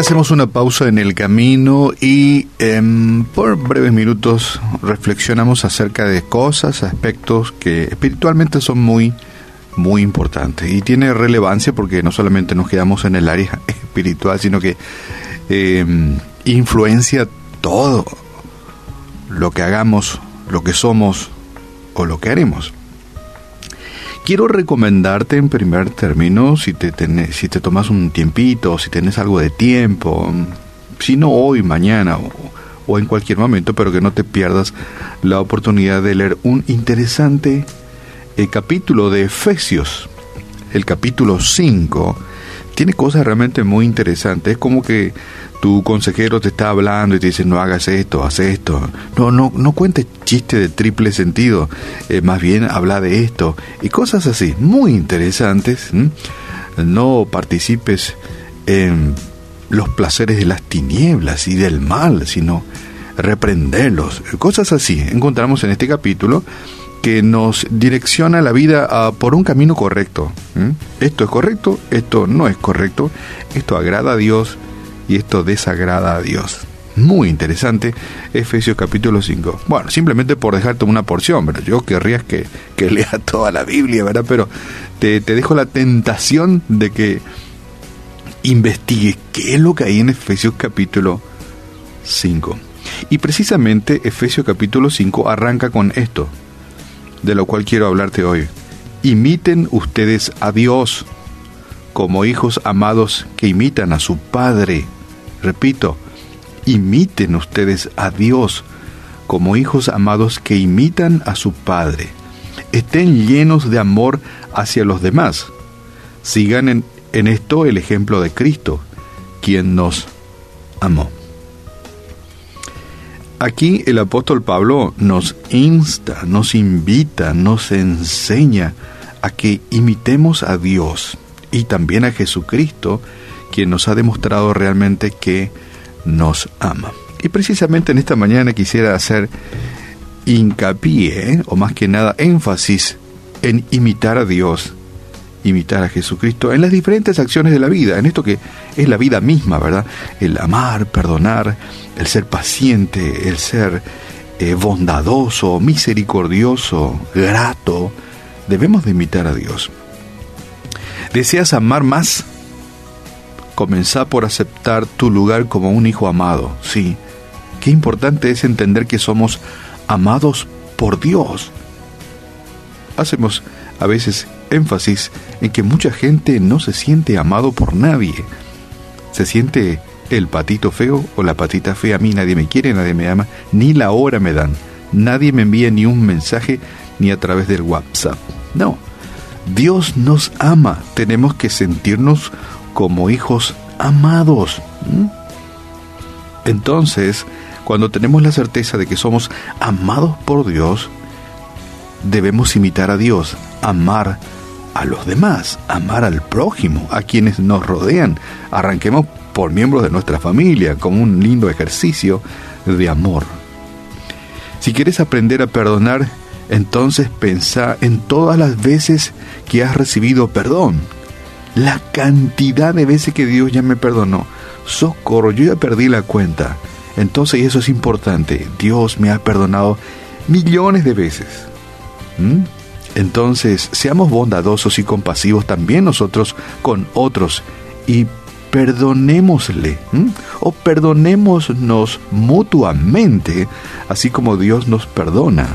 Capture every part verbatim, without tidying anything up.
hacemos una pausa en el camino y eh, por breves minutos reflexionamos acerca de cosas, aspectos que espiritualmente son muy, muy importantes. Y tiene relevancia porque no solamente nos quedamos en el área espiritual, sino que eh, influencia todo lo que hagamos, lo que somos o lo que haremos. Quiero recomendarte en primer término, si te, tenés, si te tomas un tiempito, si tenés algo de tiempo, si no hoy, mañana o, o en cualquier momento, pero que no te pierdas la oportunidad de leer un interesante eh, capítulo de Efesios. El capítulo cinco tiene cosas realmente muy interesantes. Es como que tu consejero te está hablando y te dice, no hagas esto, haz esto. No, no, no cuentes chistes de triple sentido. Eh, más bien, habla de esto. Y cosas así, muy interesantes. ¿Mm? No participes en los placeres de las tinieblas y del mal, sino reprenderlos. Cosas así. Encontramos en este capítulo que nos direcciona la vida a, por un camino correcto. ¿Mm? Esto es correcto, esto no es correcto. Esto agrada a Dios y esto desagrada a Dios. Muy interesante, Efesios capítulo cinco. Bueno, simplemente por dejarte una porción, ¿verdad? Yo querría que, que lea toda la Biblia, ¿verdad? Pero te, te dejo la tentación de que investigues qué es lo que hay en Efesios capítulo cinco. Y precisamente Efesios capítulo cinco arranca con esto, de lo cual quiero hablarte hoy. Imiten ustedes a Dios como hijos amados que imitan a su Padre. Repito, imiten ustedes a Dios como hijos amados que imitan a su Padre. Estén llenos de amor hacia los demás. Sigan en, en esto el ejemplo de Cristo, quien nos amó. Aquí el apóstol Pablo nos insta, nos invita, nos enseña a que imitemos a Dios y también a Jesucristo, quien nos ha demostrado realmente que nos ama. Y precisamente en esta mañana quisiera hacer hincapié, o más que nada énfasis, en imitar a Dios, imitar a Jesucristo en las diferentes acciones de la vida, en esto que es la vida misma, ¿verdad? El amar, perdonar, el ser paciente, el ser eh, bondadoso, misericordioso, grato. Debemos de imitar a Dios. ¿Deseas amar más? Comenzá por aceptar tu lugar como un hijo amado. Sí, qué importante es entender que somos amados por Dios. Hacemos a veces énfasis en que mucha gente no se siente amado por nadie. Se siente el patito feo o la patita fea. A mí nadie me quiere, nadie me ama, ni la hora me dan. Nadie me envía ni un mensaje ni a través del WhatsApp. No. Dios nos ama, tenemos que sentirnos como hijos amados. Entonces, cuando tenemos la certeza de que somos amados por Dios, debemos imitar a Dios, amar a los demás, amar al prójimo, a quienes nos rodean. Arranquemos por miembros de nuestra familia, como un lindo ejercicio de amor. Si quieres aprender a perdonar, entonces pensá en todas las veces que has recibido perdón. La cantidad de veces que Dios ya me perdonó. Socorro, yo ya perdí la cuenta. Entonces eso es importante. Dios me ha perdonado millones de veces. ¿Mm? Entonces seamos bondadosos y compasivos también nosotros con otros. Y perdonémosle. ¿Mm? O perdonémonos mutuamente, así como Dios nos perdona.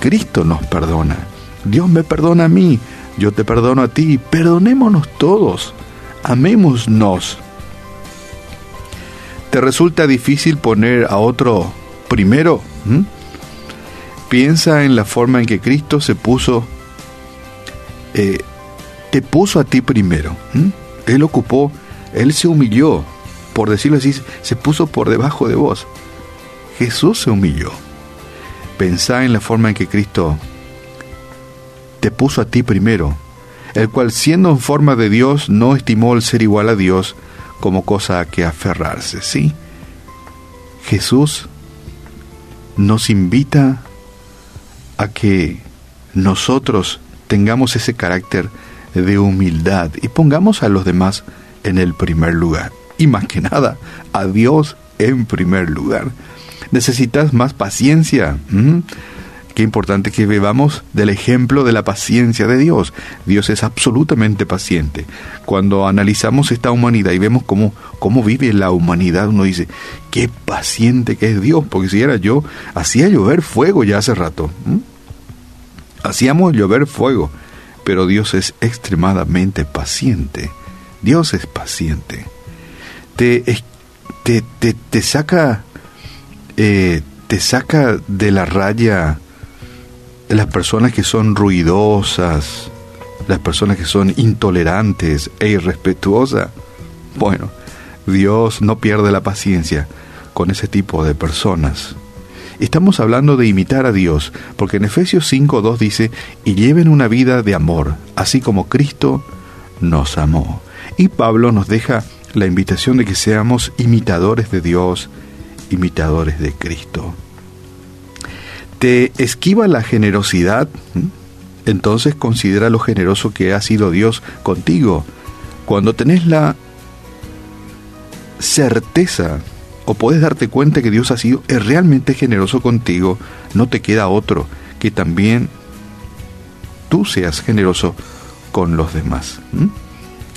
Cristo nos perdona. Dios me perdona a mí, yo te perdono a ti. Perdonémonos todos, amémonos. ¿Te resulta difícil poner a otro primero? ¿Mm? Piensa en la forma en que Cristo se puso, eh, te puso a ti primero. ¿Mm? Él ocupó, Él se humilló, por decirlo así, se puso por debajo de vos. Jesús se humilló. Pensá en la forma en que Cristo te puso a ti primero, el cual, siendo en forma de Dios, no estimó el ser igual a Dios como cosa a que aferrarse, ¿sí? Jesús nos invita a que nosotros tengamos ese carácter de humildad y pongamos a los demás en el primer lugar. y más que nada a Dios en primer lugar. ¿Necesitas más paciencia? ¿Mm? Qué importante que bebamos del ejemplo de la paciencia de Dios. Dios es absolutamente paciente. Cuando analizamos esta humanidad y vemos cómo, cómo vive la humanidad, uno dice, qué paciente que es Dios, porque si era yo, hacía llover fuego ya hace rato. ¿Mm? Hacíamos llover fuego, pero Dios es extremadamente paciente. Dios es paciente. Te, te, te, te saca... Eh, te saca de la raya las personas que son ruidosas, las personas que son intolerantes e irrespetuosas. Bueno, Dios no pierde la paciencia con ese tipo de personas. Estamos hablando de imitar a Dios, porque en Efesios cinco dos dice, y lleven una vida de amor, así como Cristo nos amó. Y Pablo nos deja la invitación de que seamos imitadores de Dios, imitadores de Cristo. ¿Te esquiva la generosidad? Entonces considera lo generoso que ha sido Dios contigo. Cuando tenés la certeza o podés darte cuenta que Dios ha sido realmente generoso contigo, no te queda otro que también tú seas generoso con los demás. ¿Mm?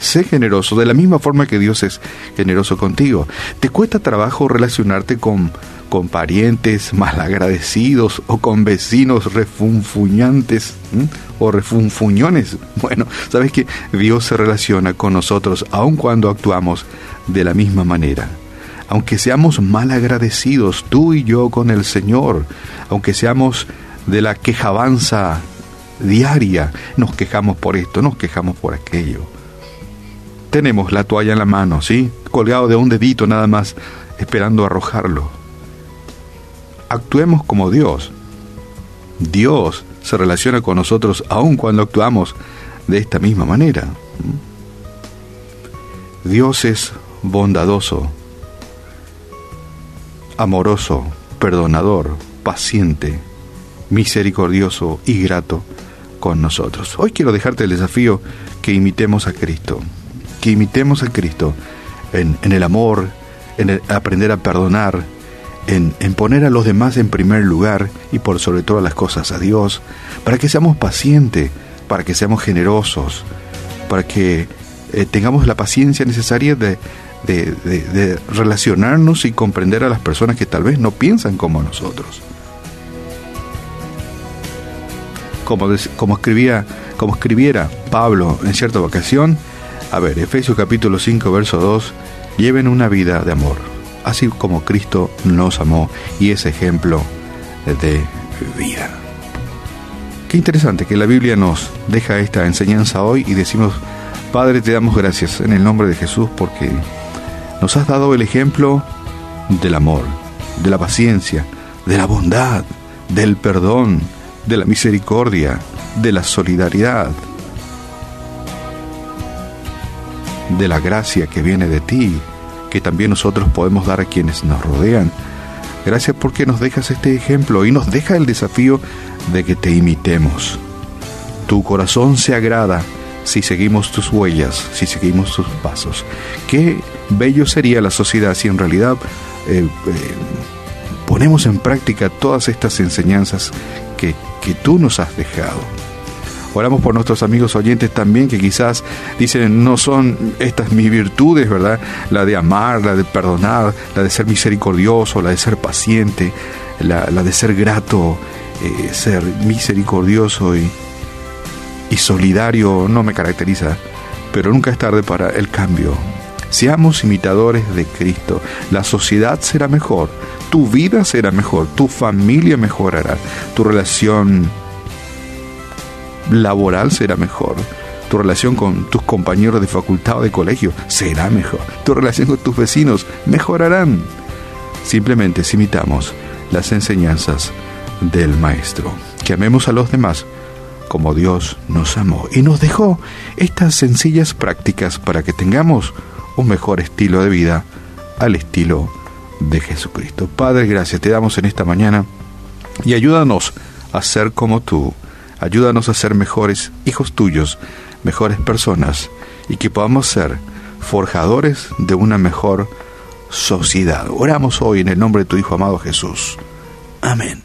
Sé generoso, de la misma forma que Dios es generoso contigo. ¿Te cuesta trabajo relacionarte con, con parientes malagradecidos o con vecinos refunfuñantes ¿eh? o refunfuñones? Bueno, sabes que Dios se relaciona con nosotros aun cuando actuamos de la misma manera. Aunque seamos malagradecidos, tú y yo con el Señor, aunque seamos de la quejabanza diaria, nos quejamos por esto, nos quejamos por aquello. Tenemos la toalla en la mano, ¿sí? Colgado de un dedito nada más, esperando arrojarlo. Actuemos como Dios. Dios se relaciona con nosotros aun cuando actuamos de esta misma manera. Dios es bondadoso, amoroso, perdonador, paciente, misericordioso y grato con nosotros. Hoy quiero dejarte el desafío que imitemos a Cristo. Que imitemos a Cristo en, en el amor, en el aprender a perdonar, en, en poner a los demás en primer lugar y por sobre todas las cosas a Dios, para que seamos pacientes, para que seamos generosos, para que eh, tengamos la paciencia necesaria de, de, de, de relacionarnos y comprender a las personas que tal vez no piensan como nosotros. Como, des, como, escribía, como escribiera Pablo en cierta ocasión, A ver, Efesios capítulo cinco, verso dos, lleven una vida de amor, así como Cristo nos amó y es ejemplo de vida. Qué interesante que la Biblia nos deja esta enseñanza hoy y decimos, Padre, te damos gracias en el nombre de Jesús porque nos has dado el ejemplo del amor, de la paciencia, de la bondad, del perdón, de la misericordia, de la solidaridad, de la gracia que viene de ti, que también nosotros podemos dar a quienes nos rodean. Gracias porque nos dejas este ejemplo y nos deja el desafío de que te imitemos. Tu corazón se agrada si seguimos tus huellas, si seguimos tus pasos. Qué bello sería la sociedad si en realidad eh, eh, ponemos en práctica todas estas enseñanzas que, que tú nos has dejado. Oramos por nuestros amigos oyentes también que quizás dicen, no son estas mis virtudes, ¿verdad? La de amar, la de perdonar, la de ser misericordioso, la de ser paciente, la, la de ser grato, eh, ser misericordioso y, y solidario no me caracteriza, pero nunca es tarde para el cambio. Seamos imitadores de Cristo. La sociedad será mejor, tu vida será mejor, tu familia mejorará, tu relación laboral será mejor, tu relación con tus compañeros de facultad o de colegio será mejor, tu relación con tus vecinos mejorarán, simplemente si imitamos las enseñanzas del Maestro. Que amemos a los demás como Dios nos amó y nos dejó estas sencillas prácticas para que tengamos un mejor estilo de vida al estilo de Jesucristo. Padre, gracias te damos en esta mañana y ayúdanos a ser como tú. Ayúdanos a ser mejores hijos tuyos, mejores personas, y que podamos ser forjadores de una mejor sociedad. Oramos hoy en el nombre de tu Hijo amado Jesús. Amén.